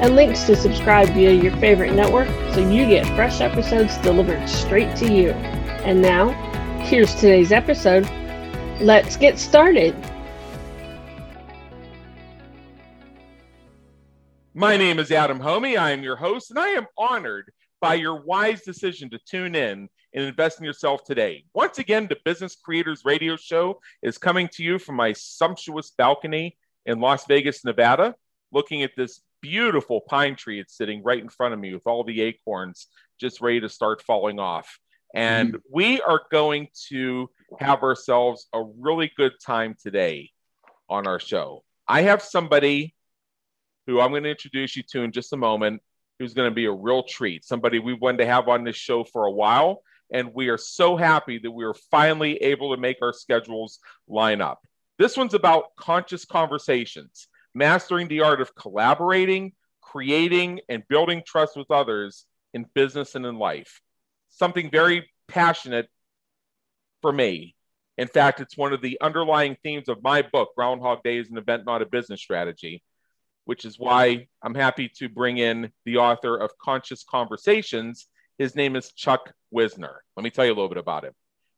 and links to subscribe via your favorite network so you get fresh episodes delivered straight to you. And now, here's today's episode. Let's get started. My name is Adam Homey. I am your host, and I am honored by your wise decision to tune in and invest in yourself today. Once again, the Business Creators Radio Show is coming to you from my sumptuous balcony in Las Vegas, Nevada, looking at this beautiful pine tree. It's sitting right in front of me with all the acorns just ready to start falling off. And we are going to have ourselves a really good time today on our show. I have somebody who I'm going to introduce you to in just a moment, who's going to be a real treat, somebody we wanted to have on this show for a while. And we are so happy that we are finally able to make our schedules line up. This one's about conscious conversations, mastering the art of collaborating, creating, and building trust with others in business and in life. Something very passionate for me. In fact, it's one of the underlying themes of my book, Groundhog Day is an Event, Not a Business Strategy, which is why I'm happy to bring in the author of Conscious Conversations. His name is Chuck Wisner. Let me tell you a little bit about him.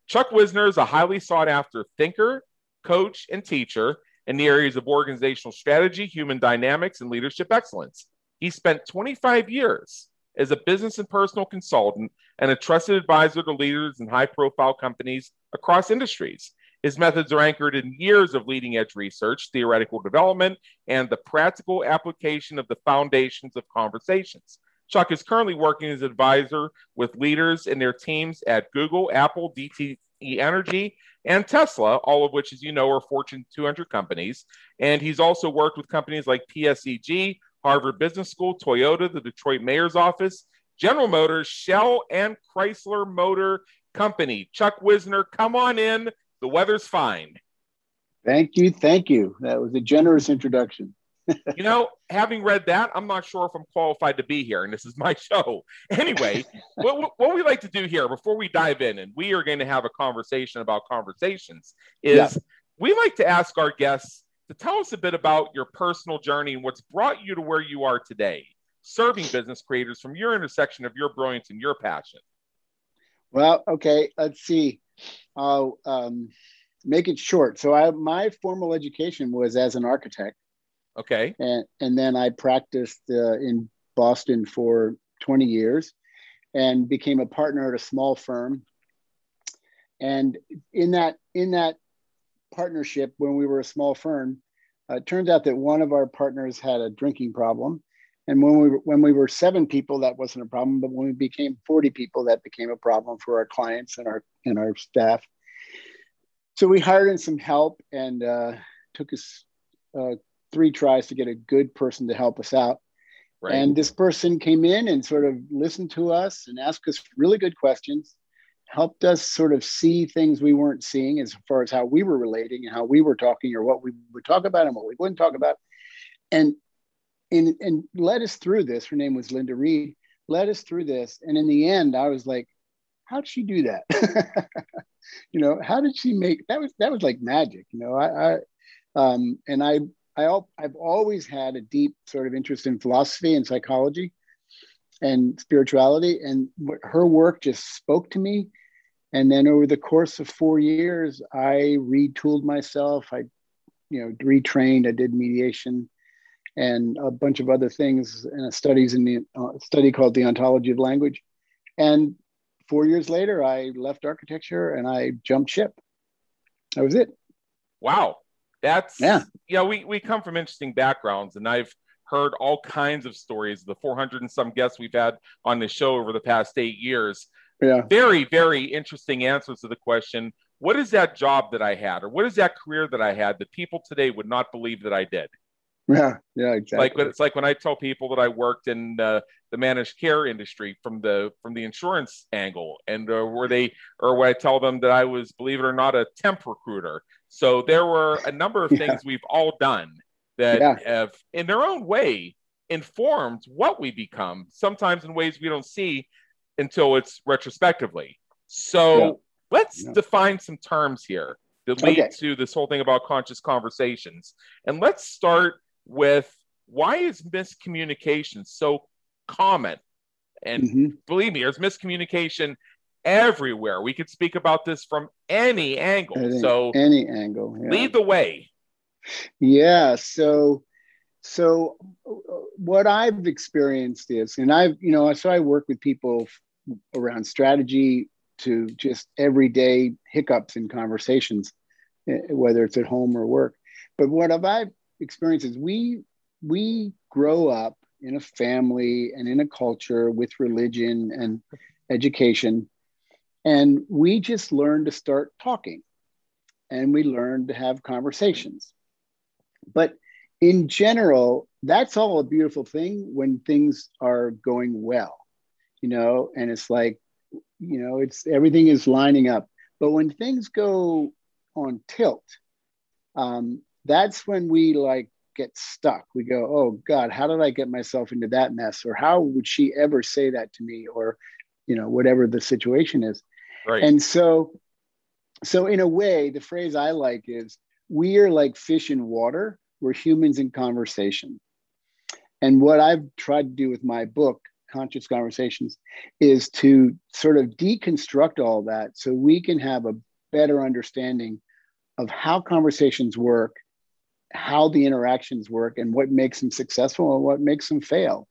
Chuck Wisner is a highly sought-after thinker, coach, and teacher in the areas of organizational strategy, human dynamics, and leadership excellence. He spent 25 years as a business and personal consultant and a trusted advisor to leaders in high-profile companies across industries. His methods are anchored in years of leading-edge research, theoretical development, and the practical application of the foundations of conversations. Chuck is currently working as an advisor with leaders and their teams at Google, Apple, DTE Energy, and Tesla, all of which, as you know, are Fortune 200 companies. And he's also worked with companies like PSEG, Harvard Business School, Toyota, the Detroit Mayor's Office, General Motors, Shell, and Chrysler Motor Company. Chuck Wisner, come on in. The weather's fine. Thank you. Thank you. That was a generous introduction. You know, having read that, I'm not sure if I'm qualified to be here, and this is my show. Anyway, what we like to do here before we dive in, and we are going to have a conversation about conversations, is we like to ask our guests to tell us a bit about your personal journey and what's brought you to where you are today, serving business creators from your intersection of your brilliance and your passion. Well, okay, let's see. I'll make it short. So my formal education was as an architect. Okay. And then I practiced in Boston for 20 years and became a partner at a small firm. And in that partnership, when we were a small firm, it turns out that one of our partners had a drinking problem. And when we were 7 people, that wasn't a problem. But when we became 40 people, that became a problem for our clients and our staff. So we hired in some help, and took us 3 tries to get a good person to help us out. Right. And this person came in and sort of listened to us and asked us really good questions, helped us sort of see things we weren't seeing as far as how we were relating and how we were talking, or what we would talk about and what we wouldn't talk about. And led us through this. Her name was Linda Reed, led us through this. And in the end, I was like, how'd she do that? How did she make, that was like magic, I've always had a deep sort of interest in philosophy and psychology and spirituality, and her work just spoke to me. And then over the course of 4 years, I retooled myself. I retrained. I did mediation and a bunch of other things, and studies in the study called The Ontology of Language. And 4 years later, I left architecture and I jumped ship. That was it. Wow. We come from interesting backgrounds, and I've heard all kinds of stories. The 400 and some guests we've had on the show over the past 8 years. Yeah. Very, very interesting answers to the question, what is that job that I had, or what is that career that I had that people today would not believe that I did? Yeah, exactly. Like it's like when I tell people that I worked in the managed care industry from the insurance angle, and where I tell them that I was, believe it or not, a temp recruiter. So there were a number of things we've all done that have, in their own way, informed what we become. Sometimes in ways we don't see until it's retrospectively. So let's define some terms here that lead to this whole thing about conscious conversations. And let's start with, why is miscommunication so common? And believe me, there's miscommunication everywhere. We could speak about this from any angle. Any angle. Yeah. Lead the way. Yeah. So what I've experienced is, and so I work with people around strategy to just everyday hiccups in conversations, whether it's at home or work. But what I've experienced is we grow up in a family and in a culture with religion and education, and we just learn to start talking, and we learn to have conversations. But in general, that's all a beautiful thing when things are going well, and it's like, it's everything is lining up. But when things go on tilt, that's when we get stuck. We go, oh God, how did I get myself into that mess? Or how would she ever say that to me? Or, whatever the situation is. Right. And so in a way, the phrase I like is, we are like fish in water. We're humans in conversation. And what I've tried to do with my book, Conscious Conversations, is to sort of deconstruct all that so we can have a better understanding of how conversations work, how the interactions work, and what makes them successful and what makes them fail,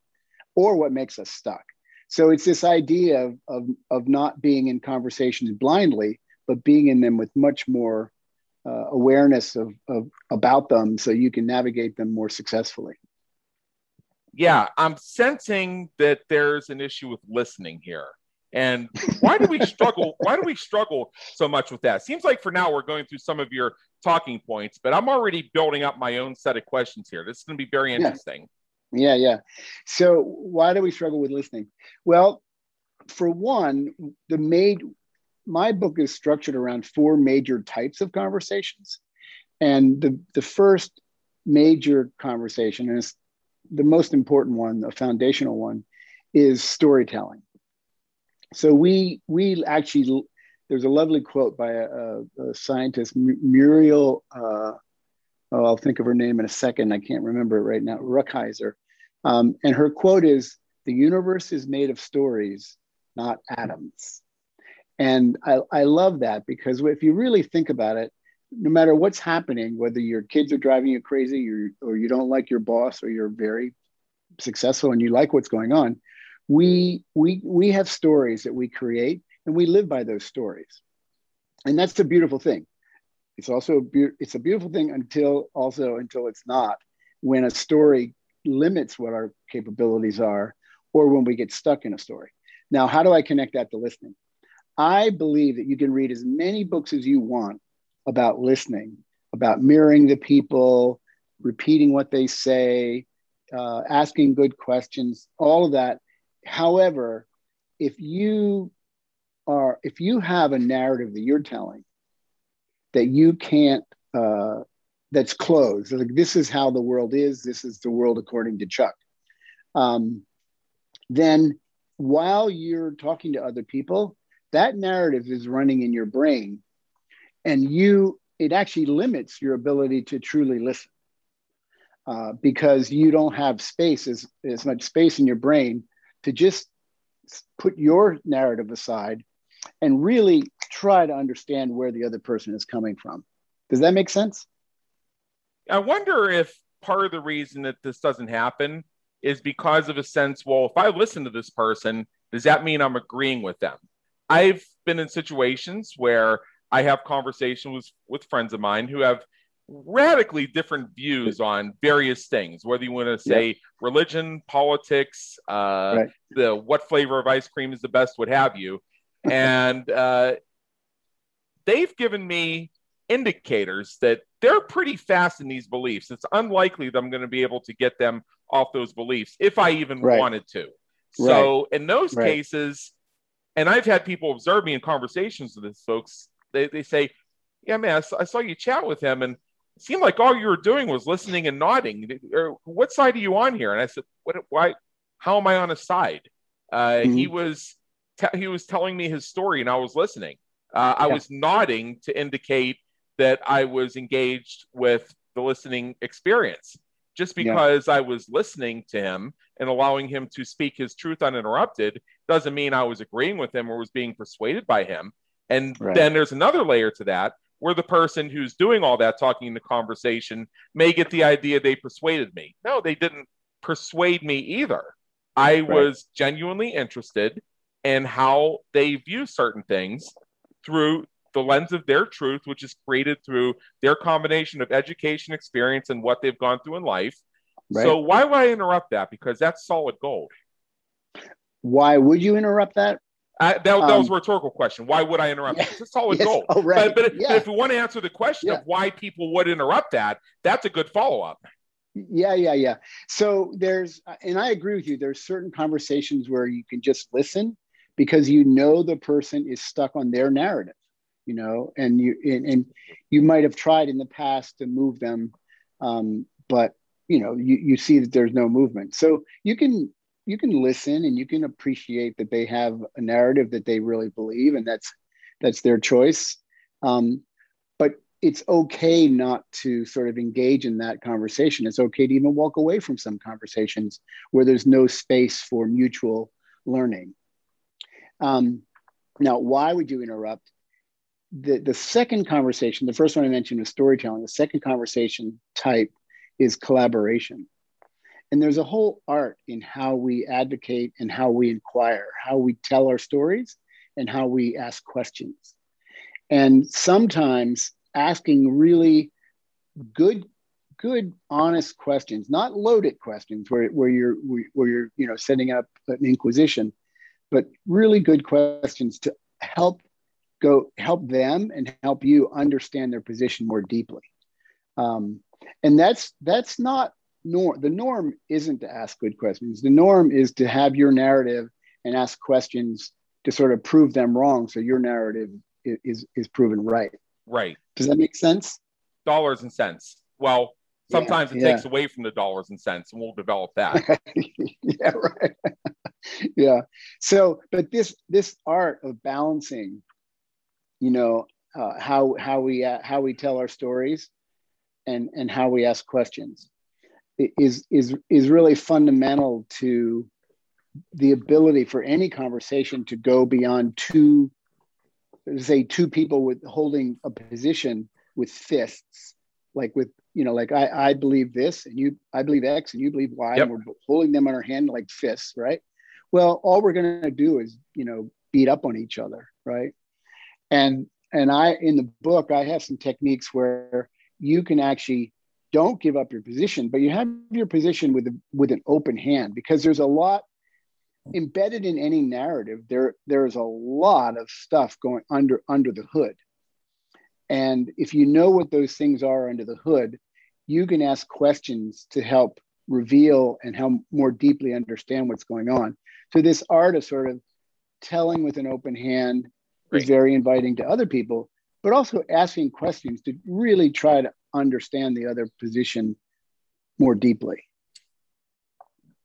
or what makes us stuck. So it's this idea of not being in conversations blindly, but being in them with much more awareness of about them, so you can navigate them more successfully. Yeah, I'm sensing that there's an issue with listening here. And why do we struggle? Why do we struggle so much with that? Seems like for now we're going through some of your talking points, but I'm already building up my own set of questions here. This is going to be very interesting. Yeah. So why do we struggle with listening? Well, for one, my book is structured around four major types of conversations. And the first major conversation, and it's the most important one, the foundational one, is storytelling. So we actually, there's a lovely quote by a scientist, Muriel, I'll think of her name in a second, I can't remember it right now, Ruckheiser. And her quote is, "The universe is made of stories, not atoms." And I love that, because if you really think about it, no matter what's happening, whether your kids are driving you crazy or you don't like your boss, or you're very successful and you like what's going on, we have stories that we create, and we live by those stories. And that's the beautiful thing. It's also it's a beautiful thing until it's not, when a story limits what our capabilities are, or when we get stuck in a story. Now, how do I connect that to listening? I believe that you can read as many books as you want about listening, about mirroring the people, repeating what they say, asking good questions, all of that. However, if you have a narrative that you're telling that you can't, that's closed, like, this is how the world is, this is the world according to Chuck, then while you're talking to other people, that narrative is running in your brain, and it actually limits your ability to truly listen, because you don't have space, as much space in your brain to just put your narrative aside and really try to understand where the other person is coming from. Does that make sense? I wonder if part of the reason that this doesn't happen is because of a sense, well, if I listen to this person, does that mean I'm agreeing with them? I've been in situations where I have conversations with friends of mine who have radically different views on various things, whether you want to say religion, politics, what flavor of ice cream is the best, what have you. And they've given me indicators that they're pretty fast in these beliefs. It's unlikely that I'm going to be able to get them off those beliefs if I even wanted to. So in those cases, and I've had people observe me in conversations with these folks, they say, yeah, man, I saw you chat with him and it seemed like all you were doing was listening and nodding. Or, what side are you on here? And I said, why? How am I on a side? He was telling me his story and I was listening. I was nodding to indicate that I was engaged with the listening experience. Just because I was listening to him and allowing him to speak his truth uninterrupted doesn't mean I was agreeing with him or was being persuaded by him. And then there's another layer to that where the person who's doing all that talking in the conversation may get the idea they persuaded me. No, they didn't persuade me either. I was genuinely interested in how they view certain things through the lens of their truth, which is created through their combination of education, experience, and what they've gone through in life. So why would I interrupt that? Because that's solid gold. Why would you interrupt that? That was a rhetorical question. Why would I interrupt that? It's solid gold. But if we want to answer the question of why people would interrupt that, that's a good follow-up. Yeah. So there's, and I agree with you, there's certain conversations where you can just listen because you know the person is stuck on their narrative. You know, and you might have tried in the past to move them, but you know, you see that there's no movement. So you can listen and you can appreciate that they have a narrative that they really believe, and that's their choice. But it's okay not to sort of engage in that conversation. It's okay to even walk away from some conversations where there's no space for mutual learning. Now, why would you interrupt? The second conversation, the first one I mentioned was storytelling. The second conversation type is collaboration. And there's a whole art in how we advocate and how we inquire, how we tell our stories and how we ask questions. And sometimes asking really good, honest questions, not loaded questions where you're you know, setting up an inquisition, but really good questions to help them and help you understand their position more deeply. And that's not norm. The norm isn't to ask good questions. The norm is to have your narrative and ask questions to sort of prove them wrong. So your narrative is proven right. Right. Does that make sense? Dollars and cents. Well, sometimes it takes away from the dollars and cents, and we'll develop that. So, but this art of balancing, you know, how we tell our stories and how we ask questions is really fundamental to the ability for any conversation to go beyond two people with holding a position with fists, I believe this and I believe X and you believe Y, and we're holding them on our hand like fists, right? Well, all we're going to do is, you know, beat up on each other, right? And I, in the book, I have some techniques where you can actually don't give up your position, but you have your position with an open hand, because there's a lot embedded in any narrative. There's a lot of stuff going under the hood. And if you know what those things are under the hood, you can ask questions to help reveal and help more deeply understand what's going on. So this art of sort of telling with an open hand is very inviting to other people, but also asking questions to really try to understand the other position more deeply.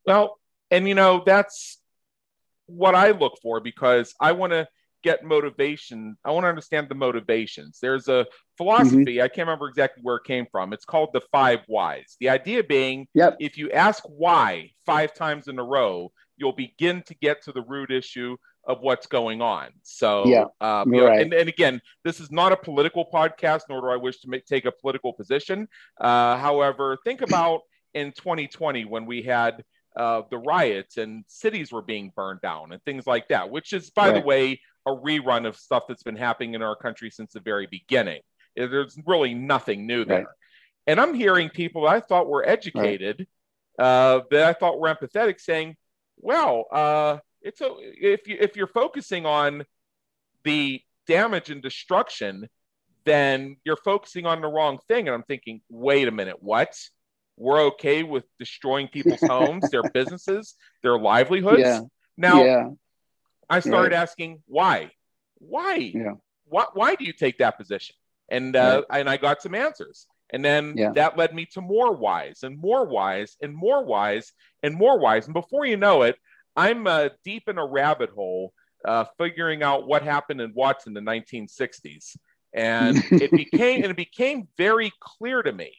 Well, and you know, that's what I look for, because I want to get motivation. I want to understand the motivations. There's a philosophy, I can't remember exactly where it came from. It's called the 5 whys. The idea being, if you ask why 5 times in a row, you'll begin to get to the root issue of what's going on. So, you know, and again, this is not a political podcast, nor do I wish to take a political position. However, think about in 2020 when we had the riots and cities were being burned down and things like that, which is, by the way, a rerun of stuff that's been happening in our country since the very beginning. There's really nothing new there. And I'm hearing people I thought were educated, that I thought were empathetic, saying, well, if you're focusing on the damage and destruction, then you're focusing on the wrong thing. And I'm thinking, wait a minute, what? We're okay with destroying people's homes, their businesses, their livelihoods. Yeah. Now, yeah. I started asking, why? Why? Yeah. Why do you take that position? And and I got some answers. And then that led me to more whys and more whys and more whys and more whys. And before you know it, I'm deep in a rabbit hole figuring out what happened in Watts in the 1960s. And it became very clear to me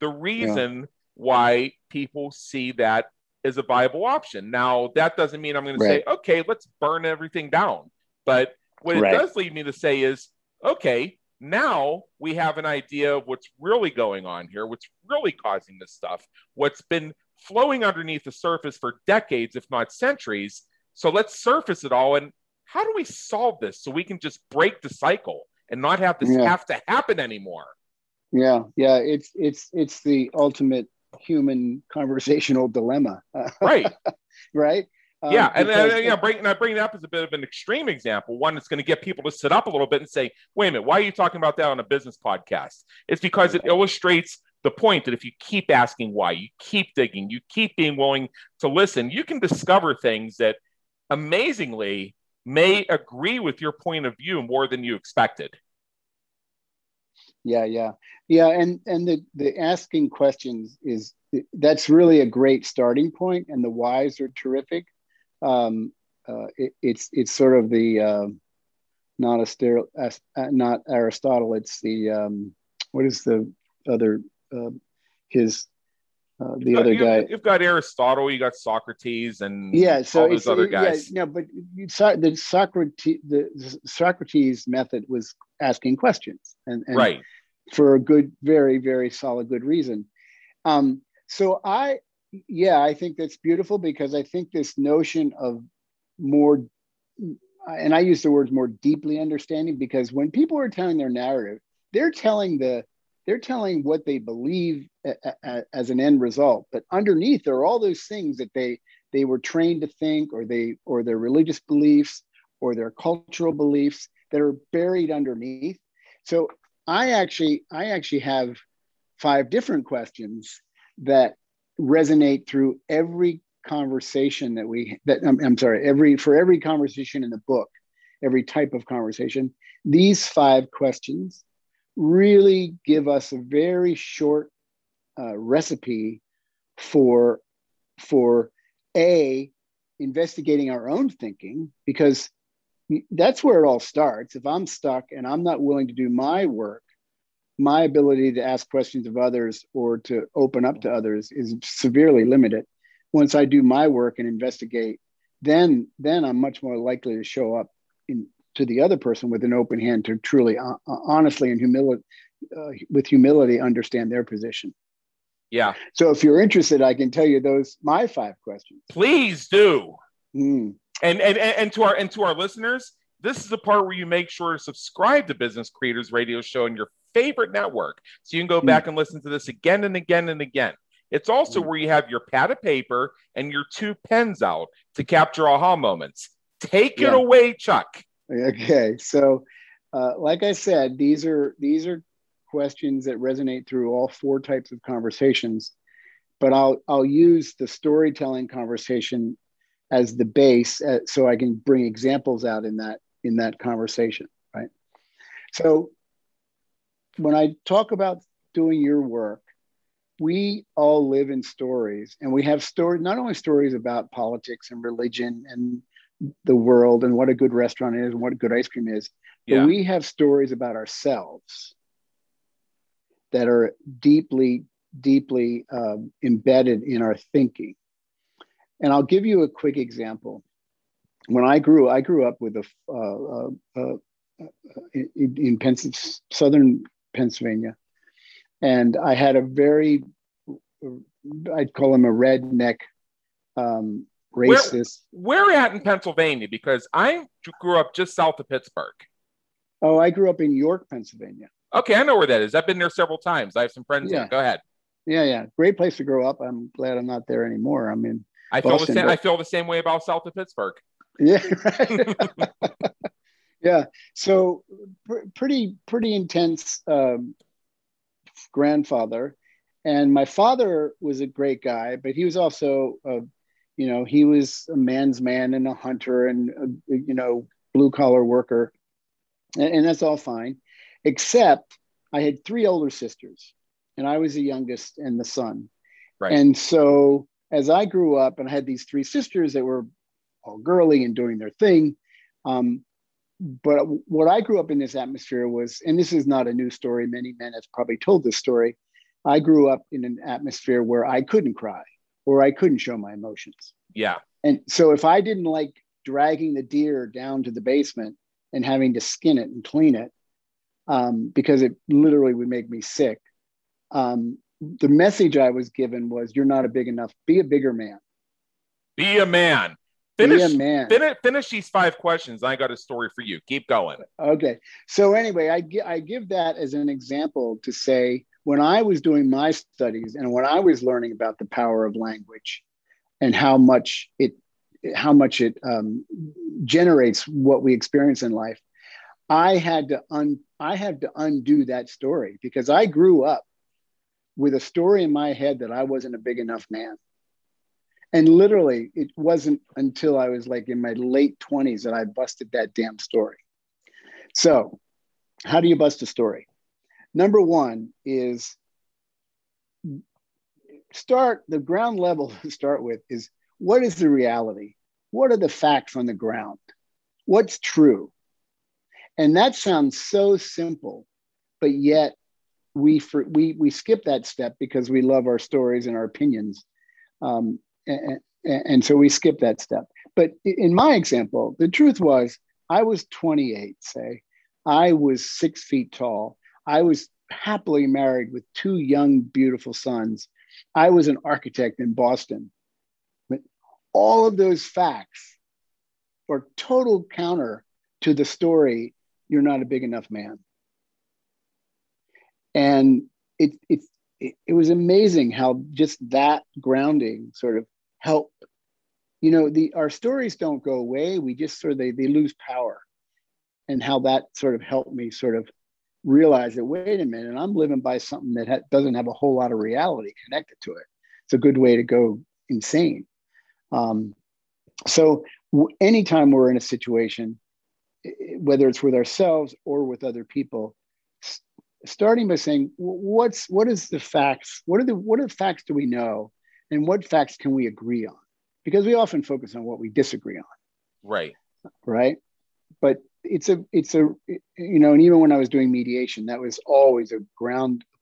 the reason why people see that as a viable option. Now, that doesn't mean I'm going to say, okay, let's burn everything down. But what it does lead me to say is, okay, now we have an idea of what's really going on here, what's really causing this stuff, what's been flowing underneath the surface for decades, if not centuries. So let's surface it all. And how do we solve this so we can just break the cycle and not have this have to happen anymore? Yeah. Yeah. It's the ultimate human conversational dilemma. Right. Right. Yeah. And I bring it up as a bit of an extreme example, one that's going to get people to sit up a little bit and say, wait a minute, why are you talking about that on a business podcast? It's because it illustrates the point that if you keep asking why, you keep digging, you keep being willing to listen, you can discover things that amazingly may agree with your point of view more than you expected. Yeah. Yeah. Yeah. And the asking questions is, that's really a great starting point, and the whys are terrific. It's sort of the not Aristotle. It's the what is the other guy? You've got Aristotle, you got Socrates, and all those other guys. Yeah, no, but the Socrates method was asking questions, and for a good, very, very solid, good reason. So I think that's beautiful, because I think this notion of more, and I use the words more deeply understanding, because when people are telling their narrative, they're telling what they believe as an end result. But underneath there are all those things that they were trained to think, or their religious beliefs, or their cultural beliefs that are buried underneath. So I actually have 5 different questions that resonate through every conversation every conversation in the book, every type of conversation. These 5 questions really give us a very short recipe for investigating our own thinking, because that's where it all starts. If I'm stuck and I'm not willing to do my work, my ability to ask questions of others or to open up to others is severely limited. Once I do my work and investigate, then I'm much more likely to show up to the other person with an open hand to truly, honestly, and with humility, understand their position. Yeah. So if you're interested, I can tell you my 5 questions. Please do. Mm. And to our listeners, this is the part where you make sure to subscribe to Business Creators Radio Show in your favorite network, so you can go back and listen to this again and again and again. It's also where you have your pad of paper and your 2 pens out to capture aha moments. Take it away, Chuck. Okay, so like I said, these are questions that resonate through all 4 types of conversations, but I'll use the storytelling conversation as the base, so I can bring examples out in that conversation, right? So when I talk about doing your work, we all live in stories, and we have stories, not only stories about politics and religion and the world and what a good restaurant is and what a good ice cream is, but we have stories about ourselves that are deeply, deeply embedded in our thinking. And I'll give you a quick example. When I grew up with in southern Pennsylvania, and I had a very, I'd call him a redneck racist. Where at in Pennsylvania? Because I grew up just south of Pittsburgh. Oh, I grew up in York, Pennsylvania. Okay, I know where that is. I've been there several times. I have some friends there. Go ahead. Yeah, yeah. Great place to grow up. I'm glad I'm not there anymore. I'm in Boston, I feel the same way about south of Pittsburgh. Yeah, right. Yeah, so pretty intense grandfather. And my father was a great guy, but he was also, he was a man's man and a hunter and, blue collar worker. And that's all fine, except I had three older sisters and I was the youngest and the son. Right. And so as I grew up and I had these three sisters that were all girly and doing their thing. But what I grew up in this atmosphere was, and this is not a new story, many men have probably told this story. I grew up in an atmosphere where I couldn't cry or I couldn't show my emotions. Yeah. And so if I didn't like dragging the deer down to the basement and having to skin it and clean it, because it literally would make me sick. The message I was given was, you're not a big enough, be a bigger man. Be a man. Finish, finish these five questions. I got a story for you. Keep going. Okay. So anyway, I give that as an example to say, when I was doing my studies and when I was learning about the power of language and how much it generates what we experience in life, I had to undo that story, because I grew up with a story in my head that I wasn't a big enough man. And literally, it wasn't until I was like in my late 20s that I busted that damn story. So how do you bust a story? Number one is the ground level to start with is, what is the reality? What are the facts on the ground? What's true? And that sounds so simple, but yet we skip that step because we love our stories and our opinions. And so we skip that step. But in my example, the truth was, I was 28, say. I was 6 feet tall. I was happily married with two young, beautiful sons. I was an architect in Boston. But all of those facts are total counter to the story, you're not a big enough man. And it was amazing how just that grounding sort of helped. Our stories don't go away. We just sort of, they lose power, and how that sort of helped me sort of realize that, wait a minute, I'm living by something that doesn't have a whole lot of reality connected to it. It's a good way to go insane. So anytime we're in a situation, whether it's with ourselves or with other people, starting by saying, what facts do we know, and what facts can we agree on? Because we often focus on what we disagree on. Right. But and even when I was doing mediation, that was always a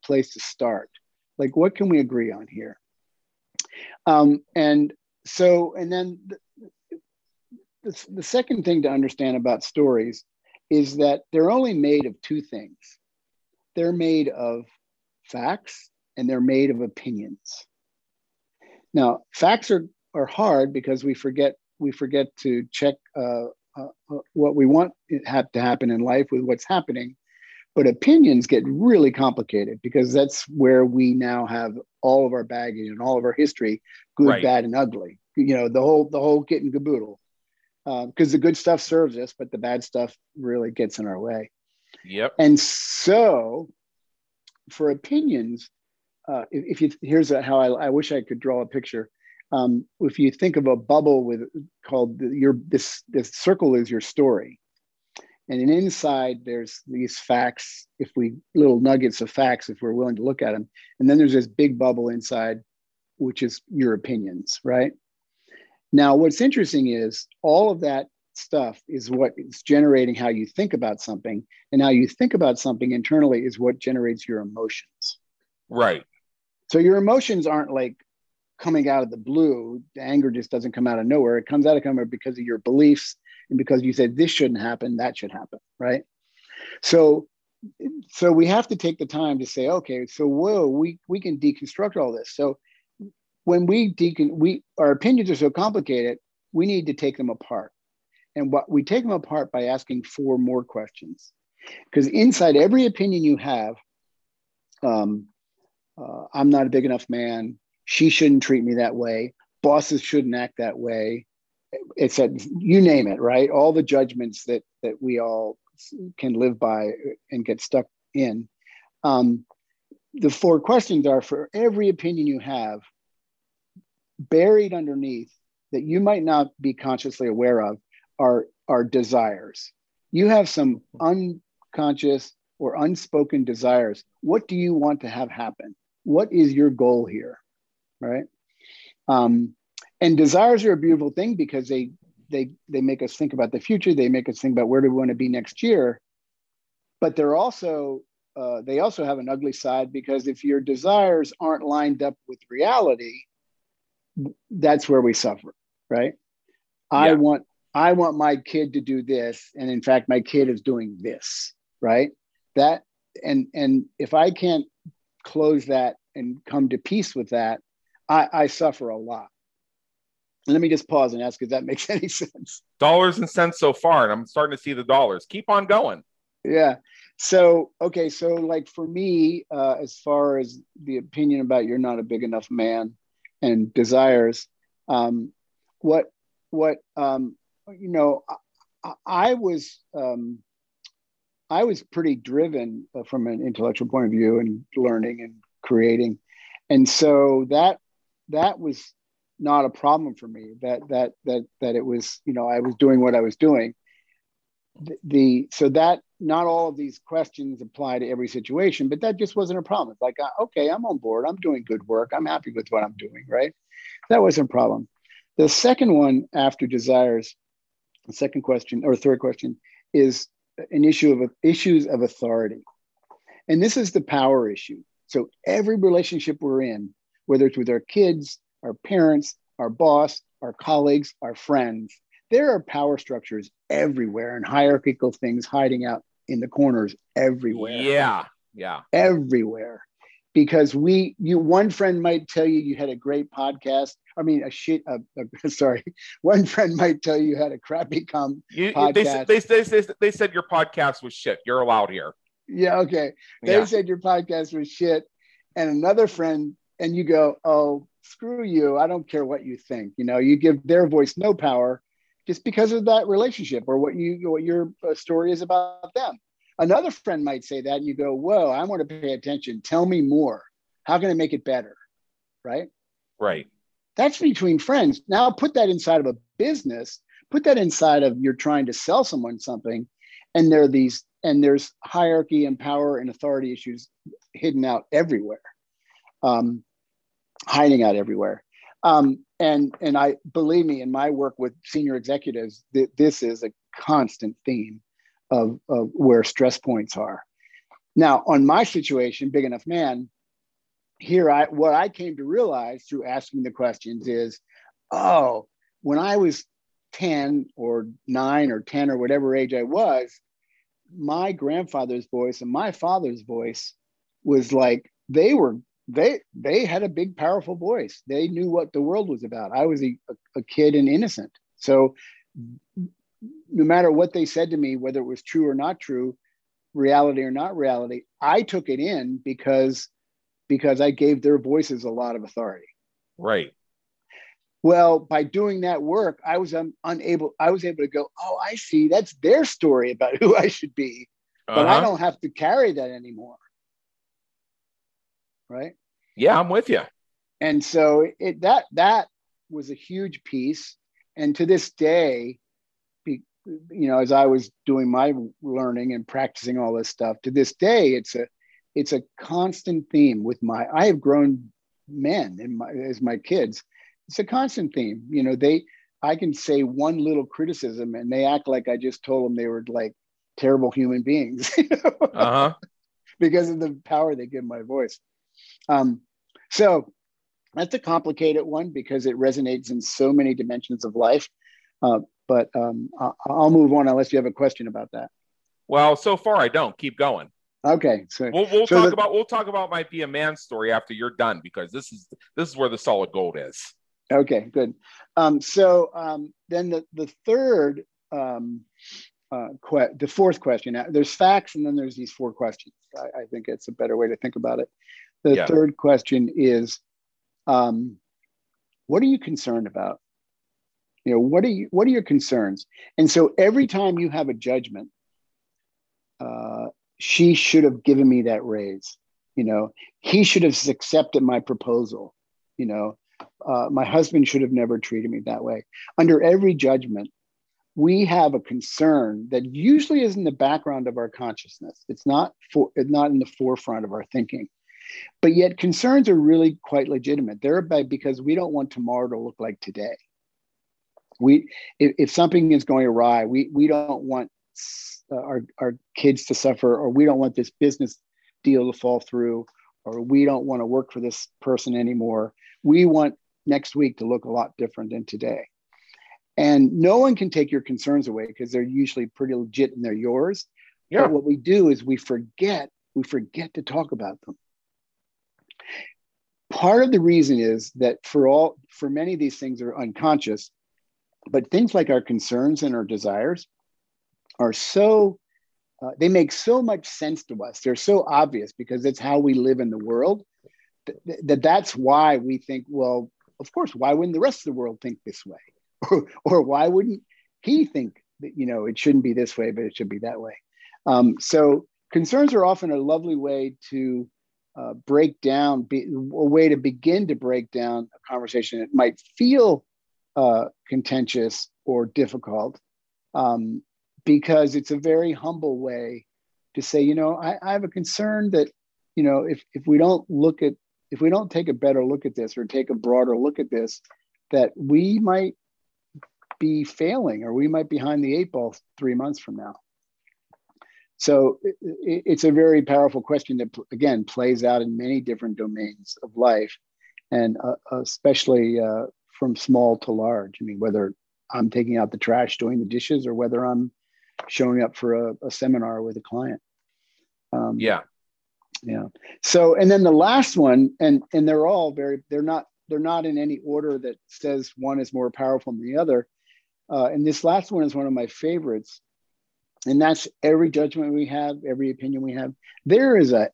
place to start. Like, what can we agree on here? The second thing to understand about stories is that they're only made of two things. They're made of facts and they're made of opinions. Now, facts are hard because we forget to check what we want to happen in life with what's happening. But opinions get really complicated, because that's where we now have all of our baggage and all of our history, good, right, bad, and ugly. The whole kit and caboodle. Because the good stuff serves us, but the bad stuff really gets in our way. Yep. And so for opinions, I wish I could draw a picture. If you think of a bubble this circle is your story. And inside there's these facts, little nuggets of facts, if we're willing to look at them. And then there's this big bubble inside, which is your opinions, right? Now, what's interesting is all of that stuff is what is generating how you think about something, and how you think about something internally is what generates your emotions. Right. So your emotions aren't like coming out of the blue. The anger just doesn't come out of nowhere. It comes out of nowhere because of your beliefs and because you said this shouldn't happen, that should happen, right? So we have to take the time to say, okay, so whoa, we can deconstruct all this. So when our opinions are so complicated, we need to take them apart. And what we take them apart by asking four more questions, because inside every opinion you have, I'm not a big enough man, she shouldn't treat me that way, bosses shouldn't act that way, it's a, you name it, right? All the judgments that we all can live by and get stuck in. The four questions are, for every opinion you have, buried underneath that you might not be consciously aware of are desires. You have some unconscious or unspoken desires. What do you want to have happen? What is your goal here, right? And desires are a beautiful thing because they make us think about the future. They make us think about where do we want to be next year. But they're also they also have an ugly side, because if your desires aren't lined up with reality, that's where we suffer, right? Yeah. I want my kid to do this, and in fact, my kid is doing this, right? That and if I can't close that and come to peace with that, I suffer a lot. Let me just pause and ask if that makes any sense. Dollars and cents so far, and I'm starting to see the dollars. Keep on going. Yeah. So, okay. So like for me, as far as the opinion about you're not a big enough man and desires, I was pretty driven from an intellectual point of view and learning and creating. And so that was not a problem for me, that it was, you know, I was doing what I was doing. So that not all of these questions apply to every situation, but that just wasn't a problem. It's like, okay, I'm on board. I'm doing good work. I'm happy with what I'm doing, right? That wasn't a problem. The second one after desires, the second question or third question is an issues of authority. And this is the power issue. So every relationship we're in, whether it's with our kids, our parents, our boss, our colleagues, our friends, there are power structures everywhere and hierarchical things hiding out in the corners everywhere. Yeah. Everywhere. Because one friend might tell you had a great podcast. I mean, one friend might tell you had a crappy podcast. They said your podcast was shit. You're allowed here. Yeah. Okay. They said your podcast was shit. And another friend, and you go, oh, screw you. I don't care what you think. You know, you give their voice no power just because of that relationship or what your story is about them. Another friend might say that and you go, whoa, I want to pay attention. Tell me more. How can I make it better? Right? Right. That's between friends. Now put that inside of a business, put that inside of you're trying to sell someone something. And there's hierarchy and power and authority issues hidden out everywhere, hiding out everywhere. And I believe me, in my work with senior executives, this is a constant theme of where stress points are. Now, on my situation, Big Enough Man, what I came to realize through asking the questions is, when I was 10 or 9 or 10 or whatever age I was, my grandfather's voice and my father's voice was like, they had a big, powerful voice. They knew what the world was about. I was a kid and innocent. So no matter what they said to me, whether it was true or not true, reality or not reality, I took it in because I gave their voices a lot of authority. Right. Well, by doing that work, I was able to go, oh, I see, that's their story about who I should be, but I don't have to carry that anymore. Right? Yeah, I'm with you. And so that was a huge piece. And to this day, you know, as I was doing my learning and practicing all this stuff, to this day, it's a constant theme with I have grown men as my kids. It's a constant theme. You know, I can say one little criticism and they act like I just told them they were like terrible human beings because of the power they give my voice. So that's a complicated one because it resonates in so many dimensions of life. But I'll move on unless you have a question about that. Well, so far I don't. Keep going. Okay. So we'll talk about might be a man story after you're done, because this is where the solid gold is. Okay, good. Then the third, the fourth question, there's facts and then there's these four questions. I think it's a better way to think about it. The third question is, what are you concerned about? You know, what are your concerns? And so every time you have a judgment, she should have given me that raise. You know, he should have accepted my proposal. You know, my husband should have never treated me that way. Under every judgment, we have a concern that usually is in the background of our consciousness. It's not in the forefront of our thinking. But yet concerns are really quite legitimate. They're about because we don't want tomorrow to look like today. If something is going awry, we don't want our kids to suffer, or we don't want this business deal to fall through, or we don't want to work for this person anymore. We want next week to look a lot different than today. And no one can take your concerns away because they're usually pretty legit and they're yours. Yeah. But what we do is we forget to talk about them. Part of the reason is that for many of these things are unconscious, but things like our concerns and our desires are so, they make so much sense to us. They're so obvious because it's how we live in the world that's why we think, well, of course, why wouldn't the rest of the world think this way? Or why wouldn't he think that, you know, it shouldn't be this way, but it should be that way? So concerns are often a lovely way to begin to break down a conversation that might feel contentious or difficult, because it's a very humble way to say, you know, I have a concern that, you know, if we don't take a better look at this or take a broader look at this, that we might be failing or we might be behind the eight ball 3 months from now. So it's a very powerful question that, again, plays out in many different domains of life, and especially from small to large. I mean, whether I'm taking out the trash, doing the dishes, or whether I'm showing up for a seminar with a client. Yeah. So, and then the last one, and they're all they're not in any order that says one is more powerful than the other. And this last one is one of my favorites. And that's every judgment we have, every opinion we have. There is a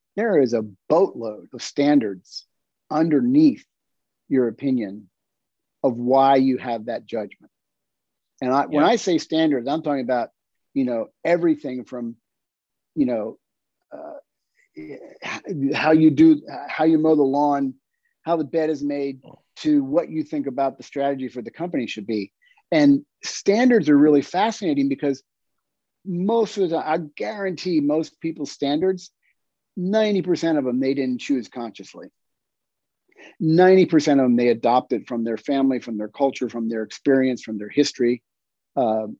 boatload of standards underneath your opinion of why you have that judgment. And when I say standards, I'm talking about, you know, everything from, you know, how you mow the lawn, how the bed is made, to what you think about the strategy for the company should be. And standards are really fascinating because most of the time, I guarantee most people's standards, 90% of them, they didn't choose consciously. 90% of them, they adopted from their family, from their culture, from their experience, from their history. But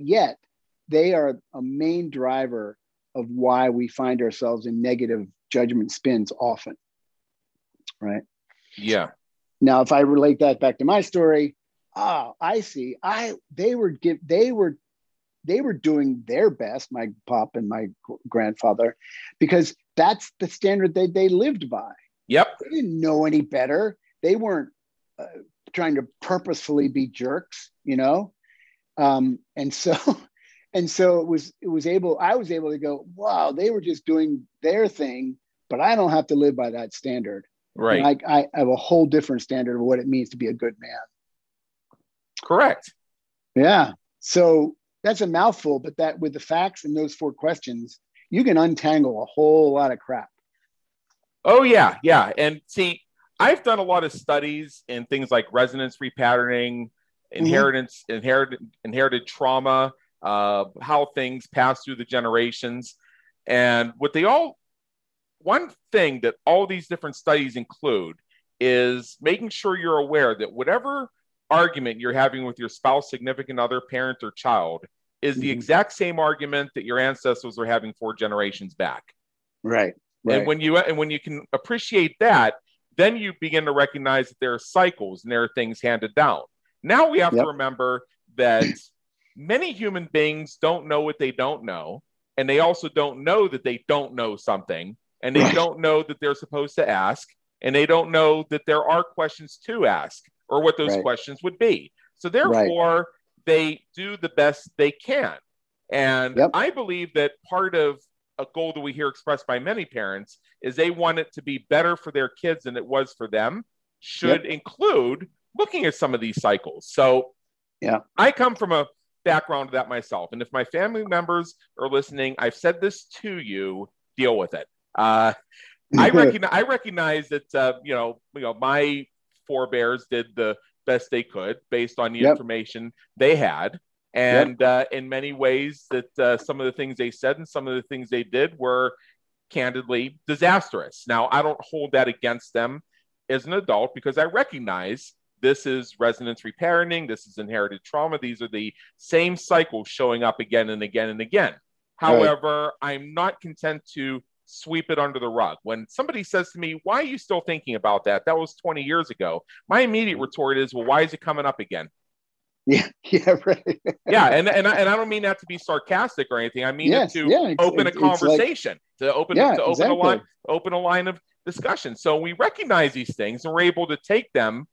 yet they are a main driver of why we find ourselves in negative judgment spins often, right? Yeah. Now, if I relate that back to my story, I see. They were doing their best, my pop and my grandfather, because that's the standard they lived by. Yep. They didn't know any better. They weren't trying to purposefully be jerks, you know? And so I was able to go, wow, they were just doing their thing, but I don't have to live by that standard. Right. And I have a whole different standard of what it means to be a good man. Correct. Yeah. So that's a mouthful, but that with the facts and those four questions, you can untangle a whole lot of crap. Oh, yeah. Yeah. And see, I've done a lot of studies in things like resonance repatterning, inheritance, mm-hmm. inherited trauma, how things pass through the generations. And one thing that all these different studies include is making sure you're aware that whatever argument you're having with your spouse, significant other, parent, or child is the exact same argument that your ancestors were having 4 generations back. Right. And when you can appreciate that, then you begin to recognize that there are cycles and there are things handed down. Now we have to remember that many human beings don't know what they don't know, and they also don't know that they don't know something, and they don't know that they're supposed to ask, and they don't know that there are questions to ask, or what those questions would be. So therefore, they do the best they can. And I believe that part of a goal that we hear expressed by many parents is they want it to be better for their kids than it was for them, should include looking at some of these cycles. So yeah, I come from a background of that myself. And if my family members are listening, I've said this to you, deal with it. I recognize that, my forebears did the best they could based on the information they had. And in many ways that some of the things they said and some of the things they did were candidly disastrous. Now, I don't hold that against them as an adult because I recognize this is resonance reparenting. This is inherited trauma. These are the same cycles showing up again and again and again. However, I'm not content to sweep it under the rug. When somebody says to me, why are you still thinking about that? That was 20 years ago. My immediate retort is, well, why is it coming up again? Yeah, right. And I don't mean that to be sarcastic or anything. I mean it to open a line of discussion. So we recognize these things and we're able to take them,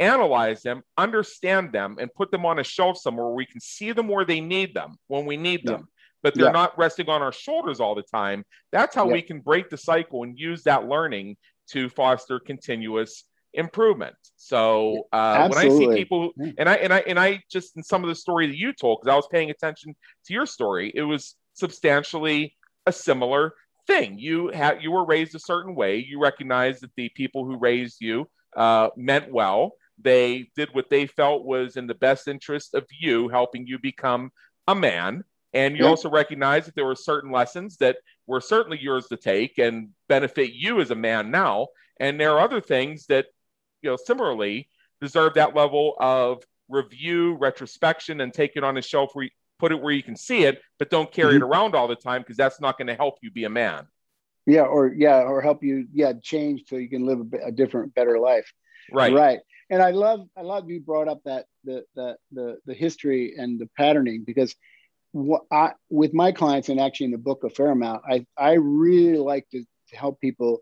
analyze them, understand them, and put them on a shelf somewhere where we can see them where they need them, when we need them. But they're not resting on our shoulders all the time. That's how we can break the cycle and use that learning to foster continuous improvement. So when I see people, and I just, in some of the story that you told, because I was paying attention to your story, it was substantially a similar thing. You were raised a certain way. You recognize that the people who raised you meant well. They did what they felt was in the best interest of you, helping you become a man. And you also recognize that there were certain lessons that were certainly yours to take and benefit you as a man now. And there are other things that, similarly deserve that level of review, retrospection, and take it on a shelf where you put it where you can see it, but don't carry it around all the time because that's not going to help you be a man. Or help you change so you can live a different, better life. Right. And I love you brought up that the history and the patterning, because with my clients, and actually in the book a fair amount, I really like to help people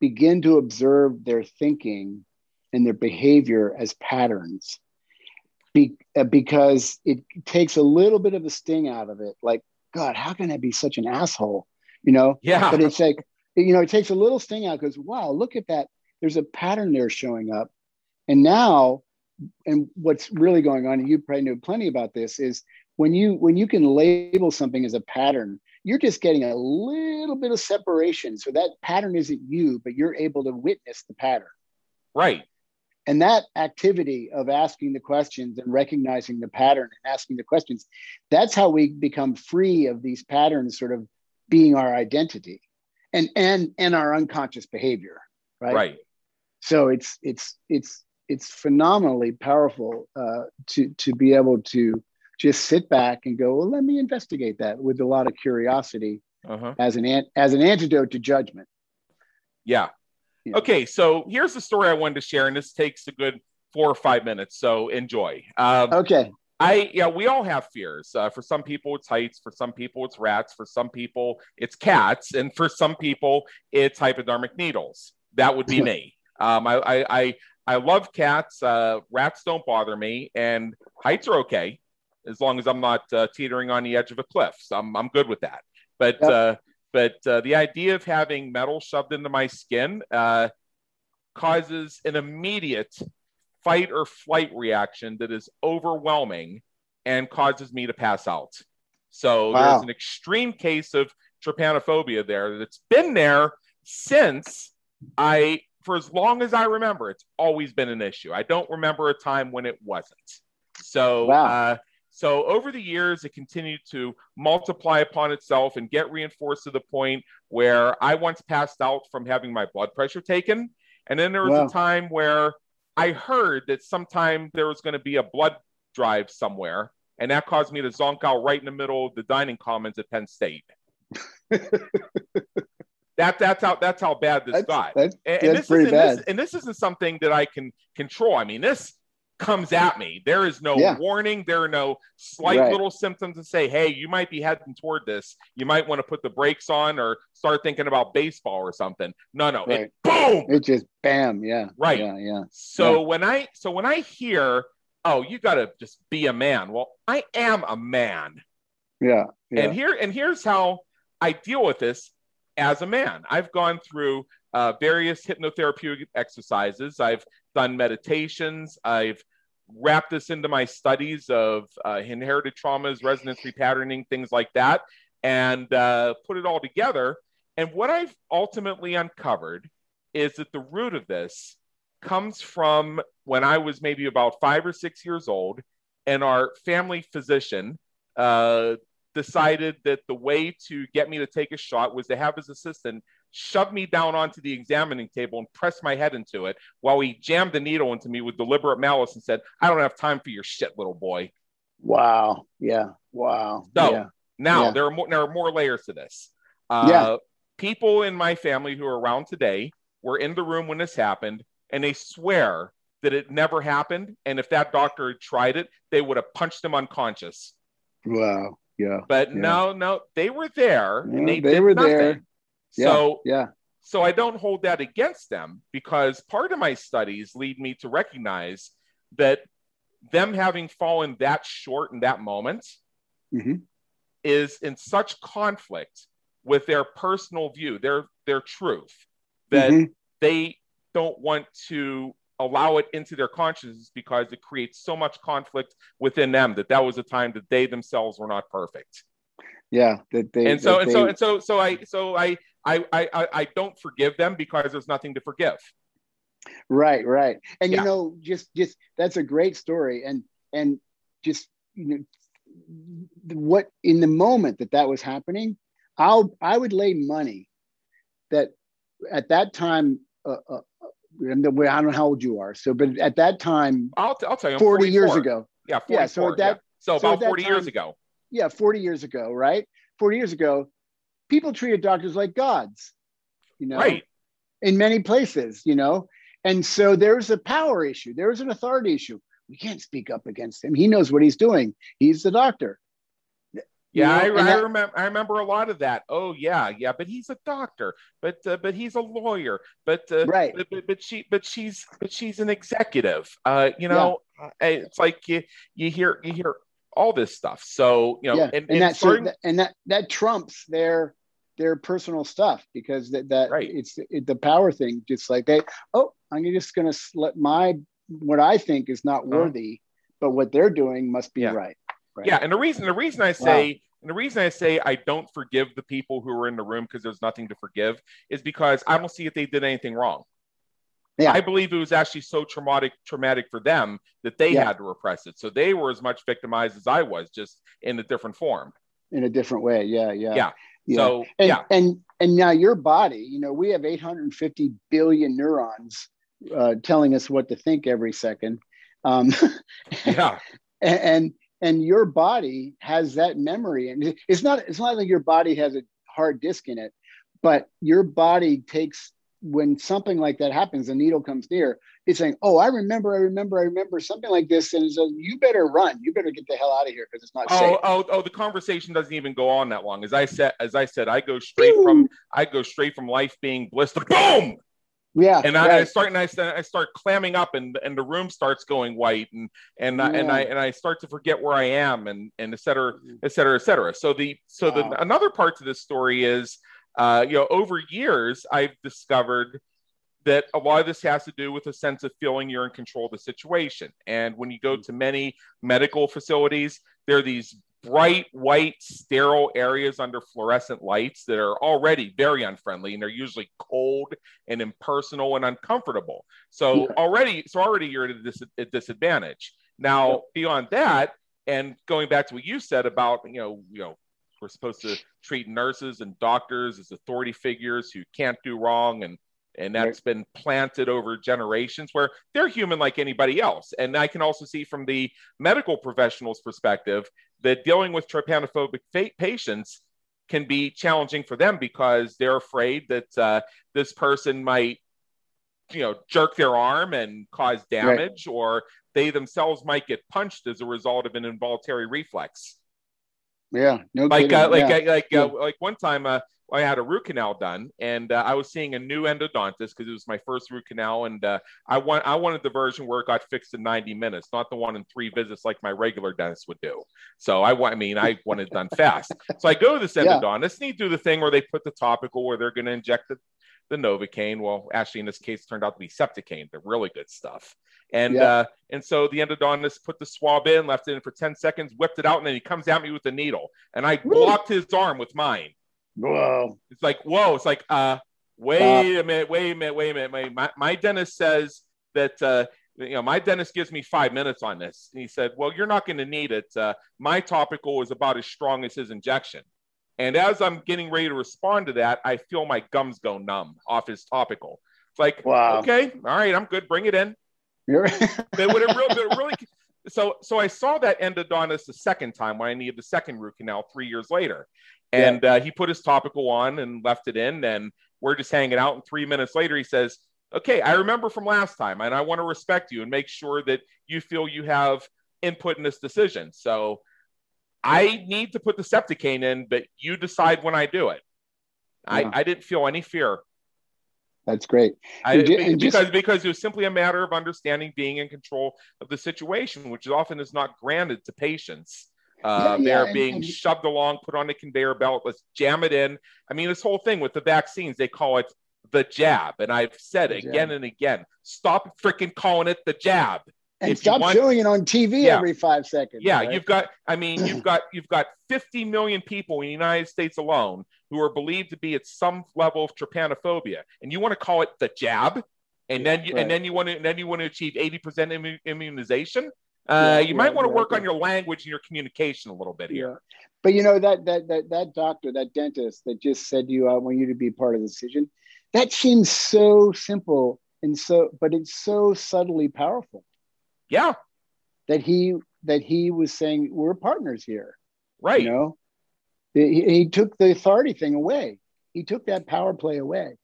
begin to observe their thinking and their behavior as patterns, because it takes a little bit of the sting out of it. Like, God, how can I be such an asshole? But it's like, it takes a little sting out because, wow, look at that. There's a pattern there showing up. And now, and what's really going on, and you probably know plenty about this, is when you can label something as a pattern, you're just getting a little bit of separation. So that pattern isn't you, but you're able to witness the pattern. Right. And that activity of asking the questions and recognizing the pattern and asking the questions, that's how we become free of these patterns sort of being our identity and our unconscious behavior. Right. So it's phenomenally powerful to be able to just sit back and go, well, let me investigate that with a lot of curiosity as an antidote to judgment. Yeah. Okay. So here's the story I wanted to share, and this takes a good 4 or 5 minutes. So enjoy. Okay. We all have fears. For some people, it's heights. For some people, it's rats. For some people, it's cats. And for some people, it's hypodermic needles. That would be me. I love cats. Rats don't bother me, and heights are okay as long as I'm not teetering on the edge of a cliff. So I'm good with that. But the idea of having metal shoved into my skin causes an immediate fight or flight reaction that is overwhelming and causes me to pass out. So there's an extreme case of trypanophobia there that's been there since for as long as I remember. It's always been an issue. I don't remember a time when it wasn't. So, so over the years, it continued to multiply upon itself and get reinforced to the point where I once passed out from having my blood pressure taken. And then there was a time where I heard that sometime there was going to be a blood drive somewhere, and that caused me to zonk out right in the middle of the dining commons at Penn State. That's how bad this got. This isn't something that I can control. I mean, this comes at me. There is no warning. There are no slight little symptoms to say, hey, you might be heading toward this. You might want to put the brakes on or start thinking about baseball or something. No. Right. It, boom. It just bam. Yeah. Right. Yeah. So when I hear, oh, you got to just be a man. Well, I am a man. Yeah. And here's how I deal with this. As a man, I've gone through various hypnotherapeutic exercises. I've done meditations. I've wrapped this into my studies of inherited traumas, resonance repatterning, things like that, and put it all together. And what I've ultimately uncovered is that the root of this comes from when I was maybe about 5 or 6 years old, and our family physician decided that the way to get me to take a shot was to have his assistant shove me down onto the examining table and press my head into it while he jammed the needle into me with deliberate malice and said, "I don't have time for your shit, little boy." Wow. Yeah. Wow. So yeah. Now there are more layers to this. People in my family who are around today were in the room when this happened, and they swear that it never happened. And if that doctor had tried it, they would have punched them unconscious. Wow. Yeah. But no, they were there. Yeah, and they were nothing. There. Yeah, so I don't hold that against them, because part of my studies lead me to recognize that them having fallen that short in that moment is in such conflict with their personal view, their truth, that they don't want to allow it into their consciousness because it creates so much conflict within them that was a time that they themselves were not perfect. Yeah. I don't forgive them because there's nothing to forgive. Right. Right. And, you know, just, that's a great story. And just, you know, what in the moment that was happening, I would lay money that at that time, I don't know how old you are. So, but at that time, I'll tell you, 40 years ago. Yeah. 44, yeah. So, about 40 years ago. Yeah. 40 years ago. Right. 40 years ago, people treated doctors like gods, you know, right, in many places, you know? And so there's a power issue. There was an authority issue. We can't speak up against him. He knows what he's doing. He's the doctor. Yeah, you know, I remember a lot of that. Oh yeah, yeah. But he's a doctor. But he's a lawyer. But she's an executive. You know, it's like you hear all this stuff. So you know, and that trumps their personal stuff, because it's the power thing. Just like I'm just gonna let what I think is not worthy, but what they're doing must be right. Right. Yeah, and the reason I say I don't forgive the people who are in the room because there's nothing to forgive is because I don't see that they did anything wrong. Yeah. I believe it was actually so traumatic for them that they had to repress it. So they were as much victimized as I was, just in a different form. In a different way, yeah. So and now your body, you know, we have 850 billion neurons telling us what to think every second. And your body has that memory, and it's not like your body has a hard disk in it, but your body takes, when something like that happens, the needle comes near, it's saying, "Oh, I remember something like this," and so you better run, you better get the hell out of here because it's not safe. Oh! The conversation doesn't even go on that long. As I said, I go straight from life being bliss to boom. Yeah, and I start clamming up, and the room starts going white, and I start to forget where I am, and et cetera, et cetera, et cetera. So another part to this story is, you know, over years I've discovered that a lot of this has to do with a sense of feeling you're in control of the situation. And when you go to many medical facilities, there are these bright, white, sterile areas under fluorescent lights that are already very unfriendly, and they're usually cold and impersonal and uncomfortable. So already you're at a disadvantage. Now, beyond that, and going back to what you said about, you know, we're supposed to treat nurses and doctors as authority figures who can't do wrong, and that's been planted over generations, where they're human like anybody else. And I can also see from the medical professional's perspective that dealing with trypanophobic patients can be challenging for them, because they're afraid that this person might, you know, jerk their arm and cause damage, or they themselves might get punched as a result of an involuntary reflex. Yeah, no kidding. Like one time, I had a root canal done, and I was seeing a new endodontist because it was my first root canal, and I wanted the version where it got fixed in 90 minutes, not the one in 3 visits like my regular dentist would do. So I want it done fast. So I go to this endodontist, and he do the thing where they put the topical where they're going to inject the the Novocaine. Well, actually, in this case, turned out to be Septicaine, the really good stuff. And and so the endodontist put the swab in, left it in for 10 seconds, whipped it out, and then he comes at me with the needle. And I blocked his arm with mine. Whoa. It's like, whoa. It's like, wait a minute. My dentist says that, you know, my dentist gives me 5 minutes on this. And he said, well, you're not going to need it. My topical is about as strong as his injection. And as I'm getting ready to respond to that, I feel my gums go numb off his topical. It's like, okay, all right, I'm good. Bring it in. So I saw that endodontist the second time when I needed the second root canal 3 years later. And he put his topical on and left it in. And we're just hanging out. And 3 minutes later, he says, okay, I remember from last time, and I want to respect you and make sure that you feel you have input in this decision. So I need to put the Septicaine in, but you decide when I do it. Yeah. I didn't feel any fear. That's great. Because it was simply a matter of understanding being in control of the situation, which often is not granted to patients. They're being shoved along, put on a conveyor belt, let's jam it in. I mean, this whole thing with the vaccines, they call it the jab. And I've said it again and again, stop freaking calling it the jab. And if stop showing it on TV every 5 seconds. Yeah, right? you've got 50 million people in the United States alone who are believed to be at some level of trypanophobia, and you want to call it the jab, and then you want to achieve 80% immunization. You might want to work on your language and your communication a little bit here. Yeah. But you know that doctor, that dentist that just said to you, "I want you to be part of the decision." That seems so simple and but it's so subtly powerful. Yeah, that he was saying we're partners here, right? You know, he took the authority thing away. He took that power play away.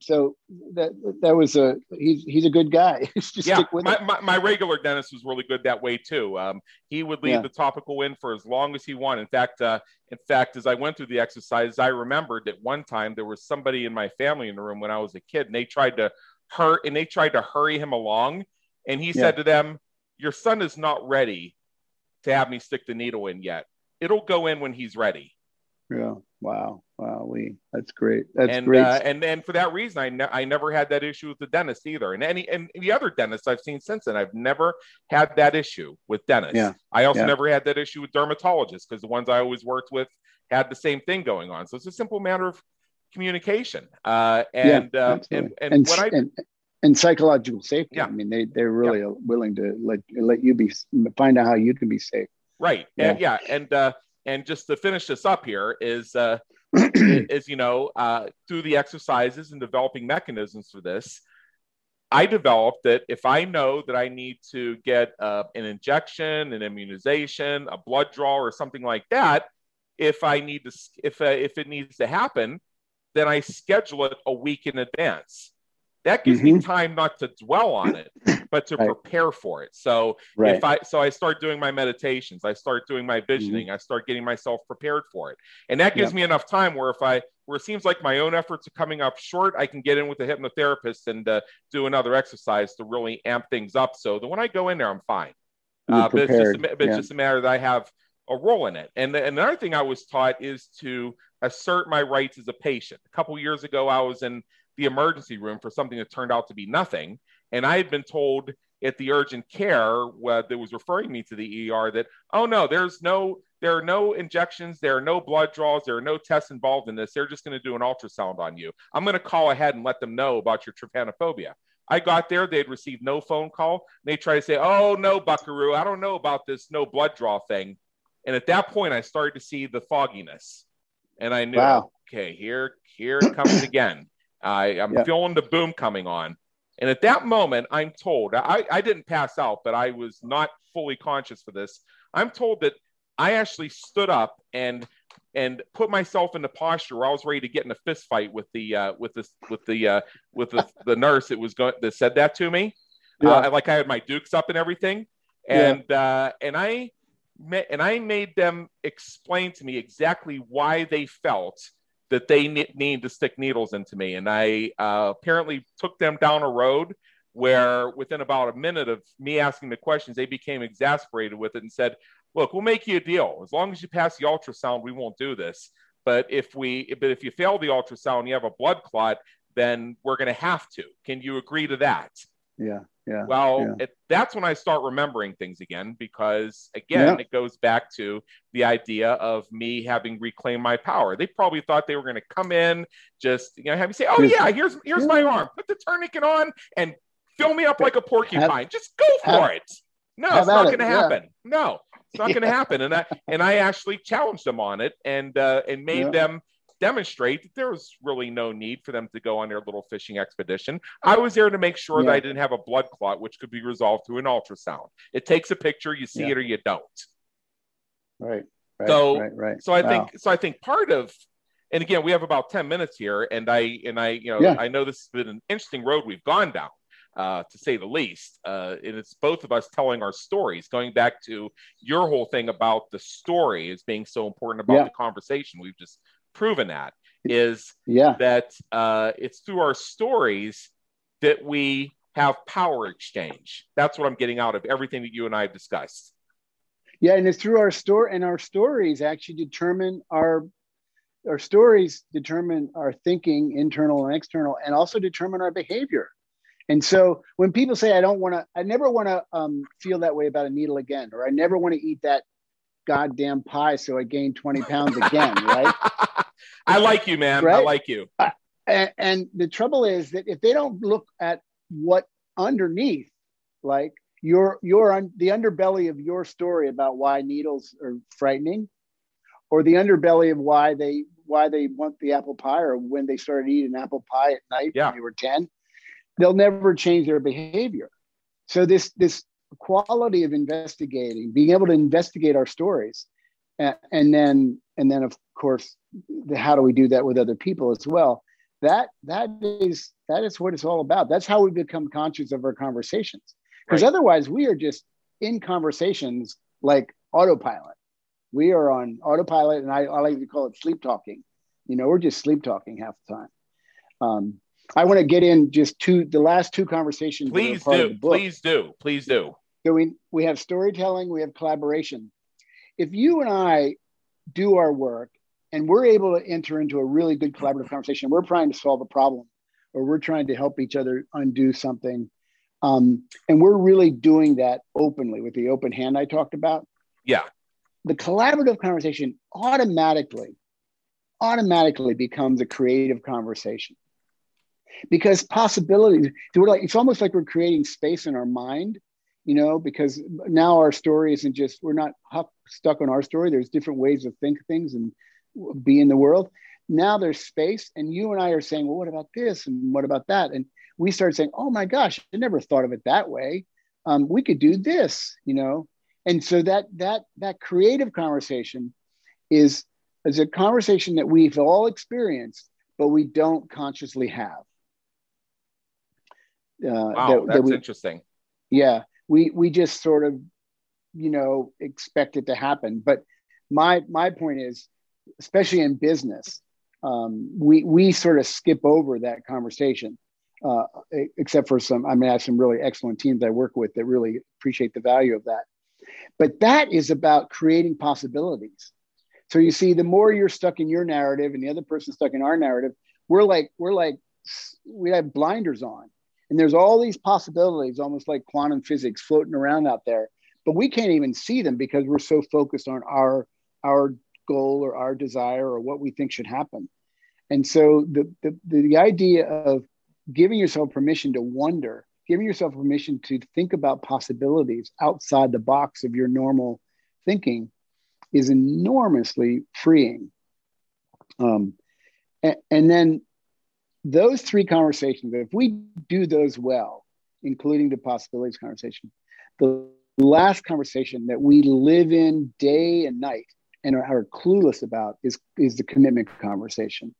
So that was he's a good guy. My regular dentist was really good that way too. He would leave the topical in for as long as he wanted. In fact, as I went through the exercise, I remembered that one time there was somebody in my family in the room when I was a kid, and they tried to hurry him along. And he said to them, your son is not ready to have me stick the needle in yet. It'll go in when he's ready. Yeah. Wow. That's great. That's great. And for that reason, I never had that issue with the dentist either. And the other dentists I've seen since then, I've never had that issue with dentists. Yeah. I also never had that issue with dermatologists because the ones I always worked with had the same thing going on. So it's a simple matter of communication. And psychological safety. Yeah. I mean, they're really willing to let you find out how you can be safe. Right. Yeah. And just to finish this up here is through the exercises and developing mechanisms for this, I developed that if I know that I need to get an injection, an immunization, a blood draw, or something like that, if it needs to happen, then I schedule it a week in advance. That gives me time not to dwell on it, but to prepare for it. So I start doing my meditations, I start doing my visioning, I start getting myself prepared for it. And that gives me enough time where where it seems like my own efforts are coming up short, I can get in with a hypnotherapist and do another exercise to really amp things up. So that when I go in there, I'm fine. But it's just a matter that I have a role in it. And another thing I was taught is to assert my rights as a patient. A couple of years ago, I was in the emergency room for something that turned out to be nothing. And I had been told at the urgent care that was referring me to the ER that, oh no, there are no injections. There are no blood draws. There are no tests involved in this. They're just going to do an ultrasound on you. I'm going to call ahead and let them know about your trypanophobia. I got there. They'd received no phone call. They tried to say, oh no, buckaroo, I don't know about this no blood draw thing. And at that point I started to see the fogginess and I knew, okay, here it comes again. I'm feeling the boom coming on. And at that moment, I'm told, I didn't pass out, but I was not fully conscious for this. I'm told that I actually stood up and put myself in the posture where I was ready to get in a fist fight with the nurse that said that to me. Yeah. Like I had my dukes up and everything. And I made them explain to me exactly why they felt that they need to stick needles into me. And I apparently took them down a road where within about a minute of me asking the questions, they became exasperated with it and said, look, we'll make you a deal. As long as you pass the ultrasound, we won't do this. But if you fail the ultrasound, you have a blood clot, then we're going to have to. Can you agree to that? Yeah. Yeah. Well, yeah. That's when I start remembering things again, because again, it goes back to the idea of me having reclaimed my power. They probably thought they were going to come in, just, you know, have you say, "Oh yeah, here's my arm. Put the tourniquet on and fill me up like a porcupine. Just go for it." No, it's not going to happen. Yeah. No, it's not going to happen. And I actually challenged them on it and made them demonstrate that there was really no need for them to go on their little fishing expedition. I was there to make sure that I didn't have a blood clot, which could be resolved through an ultrasound. It takes a picture, you see it or you don't. Right. So, I think part of, and again, we have about 10 minutes here, and I, you know, I know this has been an interesting road we've gone down, to say the least. And it's both of us telling our stories, going back to your whole thing about the story as being so important about the conversation. We've just proven that is that it's through our stories that we have power exchange. That's what I'm getting out of everything that you and I have discussed. Yeah, and it's through our story, and our stories actually determine our stories determine our thinking, internal and external, and also determine our behavior. And so when people say, I never want to feel that way about a needle again, or I never want to eat that goddamn pie, so I gained 20 pounds again, right? I like you, man. Right? I like you. And the trouble is that if they don't look at what underneath, like the underbelly of your story about why needles are frightening, or the underbelly of why they want the apple pie, or when they started eating apple pie at night when they were 10, they'll never change their behavior. So this quality of investigating, being able to investigate our stories, and then of course, how do we do that with other people as well? That is what it's all about. That's how we become conscious of our conversations, because otherwise we are just in conversations like autopilot. We are on autopilot, and I like to call it sleep talking. You know, we're just sleep talking half the time. I want to get in just the last two conversations. Please do. Please do. Please do. So we have storytelling. We have collaboration. If you and I do our work and we're able to enter into a really good collaborative conversation, we're trying to solve a problem, or we're trying to help each other undo something. And we're really doing that openly with the open hand I talked about. Yeah. The collaborative conversation automatically becomes a creative conversation. Because possibilities, it's almost like we're creating space in our mind, you know, because now our story isn't just, we're not stuck on our story. There's different ways to think things and be in the world. Now there's space, and you and I are saying, well, what about this? And what about that? And we start saying, oh my gosh, I never thought of it that way. We could do this, you know? And so that creative conversation is a conversation that we've all experienced, but we don't consciously have. That's interesting. Yeah, we just sort of, you know, expect it to happen. But my point is, especially in business, we sort of skip over that conversation, except for some. I mean, I have some really excellent teams I work with that really appreciate the value of that. But that is about creating possibilities. So you see, the more you're stuck in your narrative and the other person stuck in our narrative, we're like we have blinders on. And there's all these possibilities, almost like quantum physics, floating around out there, but we can't even see them because we're so focused on our goal or our desire or what we think should happen. And so the idea of giving yourself permission to wonder, giving yourself permission to think about possibilities outside the box of your normal thinking is enormously freeing. And then those three conversations, if we do those well, including the possibilities conversation, the last conversation that we live in day and night and are clueless about is the commitment conversation.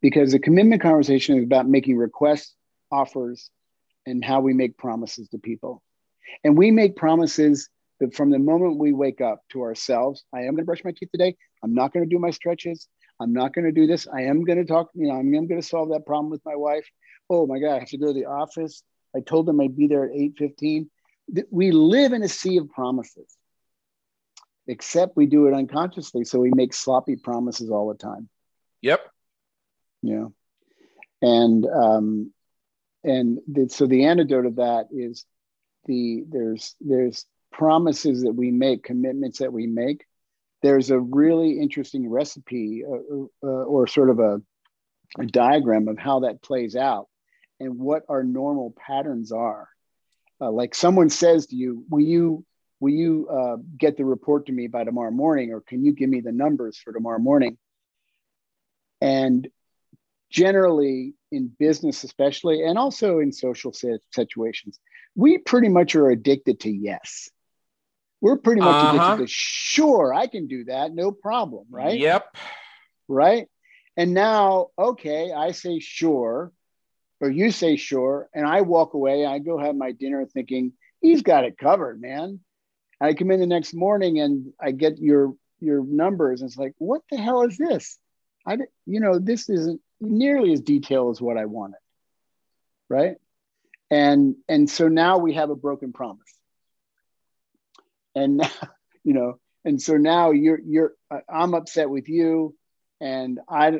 Because the commitment conversation is about making requests, offers, and how we make promises to people. And we make promises that from the moment we wake up to ourselves, I am going to brush my teeth today. I'm not going to do my stretches. I'm not going to do this. I am going to talk, you know, I'm going to solve that problem with my wife. Oh my God, I have to go to the office. I told them I'd be there at 8:15. We live in a sea of promises. except we do it unconsciously. So we make sloppy promises all the time. Yep. Yeah. And so the antidote of that is there's promises that we make, commitments that we make. There's a really interesting recipe or sort of a diagram of how that plays out and what our normal patterns are. Like someone says to you, will you get the report to me by tomorrow morning, or can you give me the numbers for tomorrow morning? And generally in business, especially, and also in social situations, we pretty much are addicted to yes. We're pretty much addicted to, sure, I can do that, no problem, right? Yep. Right? And now, okay, I say sure, or you say sure, and I walk away, I go have my dinner thinking, he's got it covered, man. I come in the next morning and I get your numbers, and it's like, what the hell is this? This isn't nearly as detailed as what I wanted, right? And so now we have a broken promise. And, so now you're I'm upset with you. And I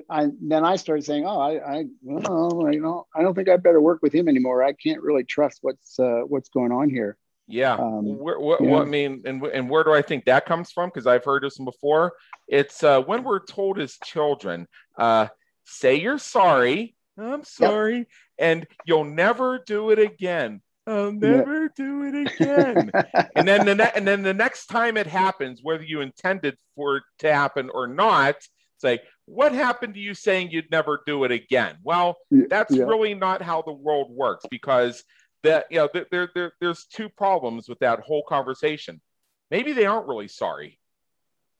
then started saying, I don't think I better work with him anymore. I can't really trust what's going on here. Yeah. Where do I think that comes from? Because I've heard this before. It's when we're told as children, say you're sorry. I'm sorry. Yep. And you'll never do it again. I'll never do it again. And then the next time it happens, whether you intended for it to happen or not, it's like, what happened to you saying you'd never do it again? Well, that's really not how the world works, because there's two problems with that whole conversation. Maybe they aren't really sorry.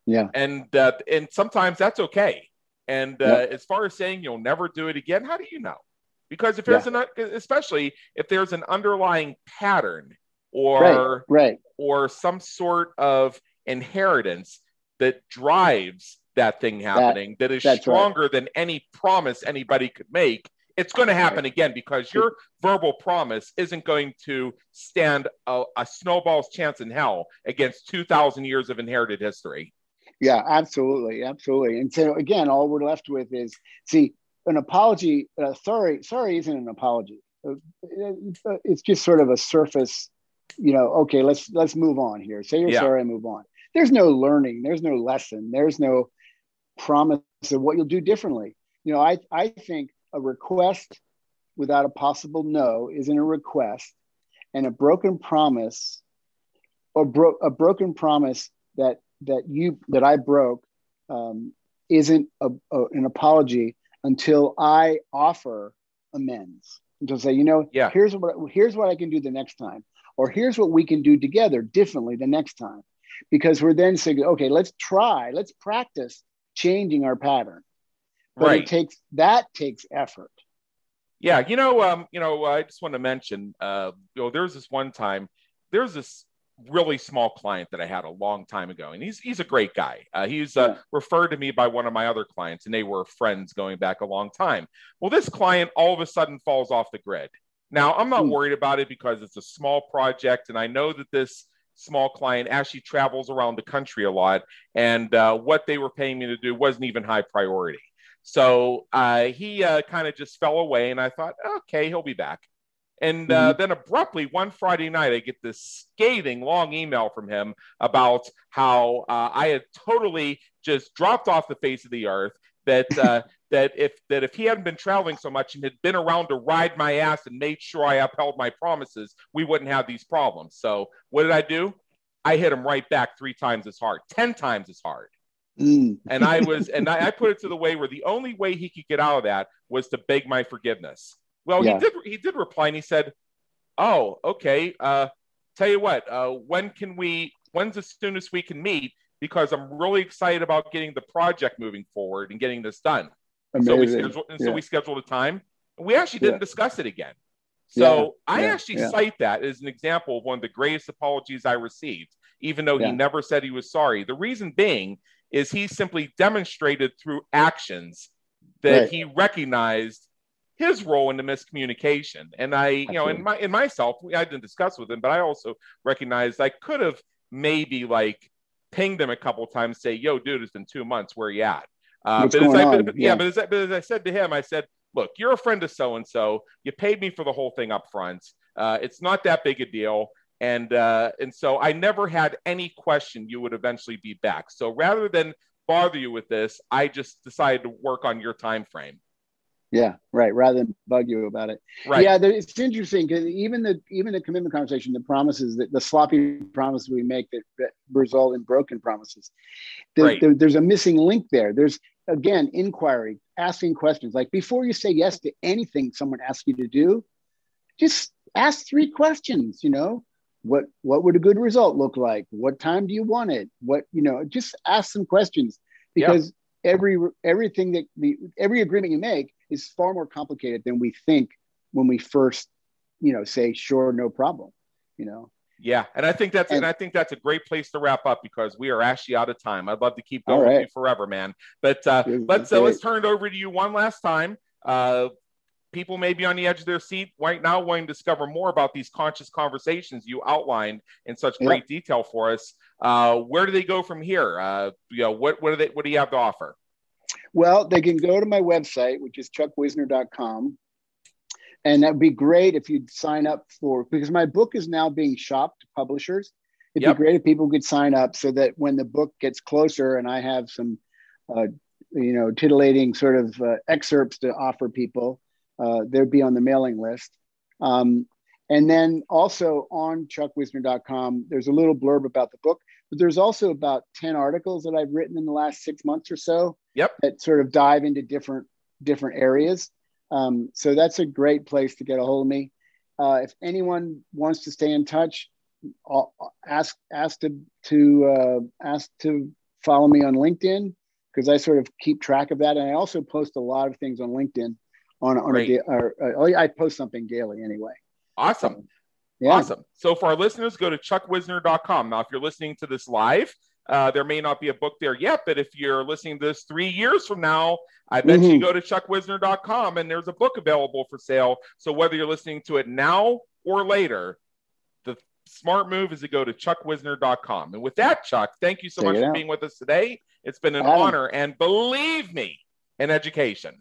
Yeah. And sometimes that's okay. And as far as saying you'll never do it again, how do you know? Because if there's especially if there's an underlying pattern or or some sort of inheritance that drives that thing happening, that is stronger than any promise anybody could make, it's going to happen again, because your verbal promise isn't going to stand a snowball's chance in hell against 2,000 years of inherited history. Yeah, absolutely. Absolutely. And so again, all we're left with is, an apology, sorry isn't an apology. It's just sort of a surface, okay, let's move on here. Say you're sorry and move on. There's no learning. There's no lesson. There's no promise of what you'll do differently. I think a request without a possible no isn't a request, and a broken promise, or a broken promise that I broke isn't an apology, until I offer amends, until say, here's what I can do the next time, or here's what we can do together differently the next time. Because we're then saying, okay, let's practice changing our pattern. But that takes effort. Yeah. I just want to mention, there's this one time, there's this really small client that I had a long time ago, and he's a great guy. He's referred to me by one of my other clients, and they were friends going back a long time. Well, this client all of a sudden falls off the grid. Now, I'm not worried about it, because it's a small project, and I know that this small client actually travels around the country a lot, and what they were paying me to do wasn't even high priority. So he kind of just fell away, and I thought, okay, he'll be back. And then abruptly, one Friday night, I get this scathing long email from him about how I had totally just dropped off the face of the earth, that if he hadn't been traveling so much and had been around to ride my ass and made sure I upheld my promises, we wouldn't have these problems. So what did I do? I hit him right back 10 times as hard. And I put it to the way where the only way he could get out of that was to beg my forgiveness. Well, he did reply, and he said, "Oh, okay. Tell you what, when's the soonest we can meet? Because I'm really excited about getting the project moving forward and getting this done." Amazing. So we scheduled a time. We actually didn't discuss it again. So I actually cite that as an example of one of the greatest apologies I received, even though he never said he was sorry. The reason being is he simply demonstrated through actions that he recognized his role in the miscommunication. And I, in myself, I didn't discuss with him, but I also recognized I could have maybe ping them a couple times, say, yo, dude, it's been 2 months. Where you at? But as I said to him, I said, look, you're a friend of so-and-so. You paid me for the whole thing up front. It's not that big a deal. And so I never had any question you would eventually be back. So rather than bother you with this, I just decided to work on your time frame. Yeah, right. Rather than bug you about it. Right. Yeah, it's interesting because even the commitment conversation, the promises, the sloppy promises we make that result in broken promises. There's a missing link there. There's, again, inquiry, asking questions. Like before you say yes to anything someone asks you to do, just ask 3 questions. You know, what would a good result look like? What time do you want it? Just ask some questions, because every agreement you make is far more complicated than we think when we first, say sure, no problem, Yeah, and I think that's a great place to wrap up because we are actually out of time. I'd love to keep going with you forever, man. But let's turn it over to you one last time. People may be on the edge of their seat right now wanting to discover more about these conscious conversations you outlined in such great detail for us. Where do they go from here? What do you have to offer? Well, they can go to my website, which is chuckwisner.com. And that'd be great if you'd sign up because my book is now being shopped to publishers. It'd be great if people could sign up so that when the book gets closer and I have some, titillating sort of excerpts to offer people, they'd be on the mailing list. And then also on chuckwisner.com, there's a little blurb about the book, but there's also about 10 articles that I've written in the last 6 months or so that sort of dive into different areas. So that's a great place to get a hold of me. If anyone wants to stay in touch, ask to follow me on LinkedIn, because I sort of keep track of that, and I also post a lot of things on LinkedIn. I post something daily anyway. Awesome. Awesome. So for our listeners, go to chuckwisner.com. Now, if you're listening to this live, there may not be a book there yet, but if you're listening to this 3 years from now, I bet you go to chuckwisner.com and there's a book available for sale. So whether you're listening to it now or later, the smart move is to go to chuckwisner.com. And with that, Chuck, thank you so much for being with us today. It's been an honor. And believe me, in education.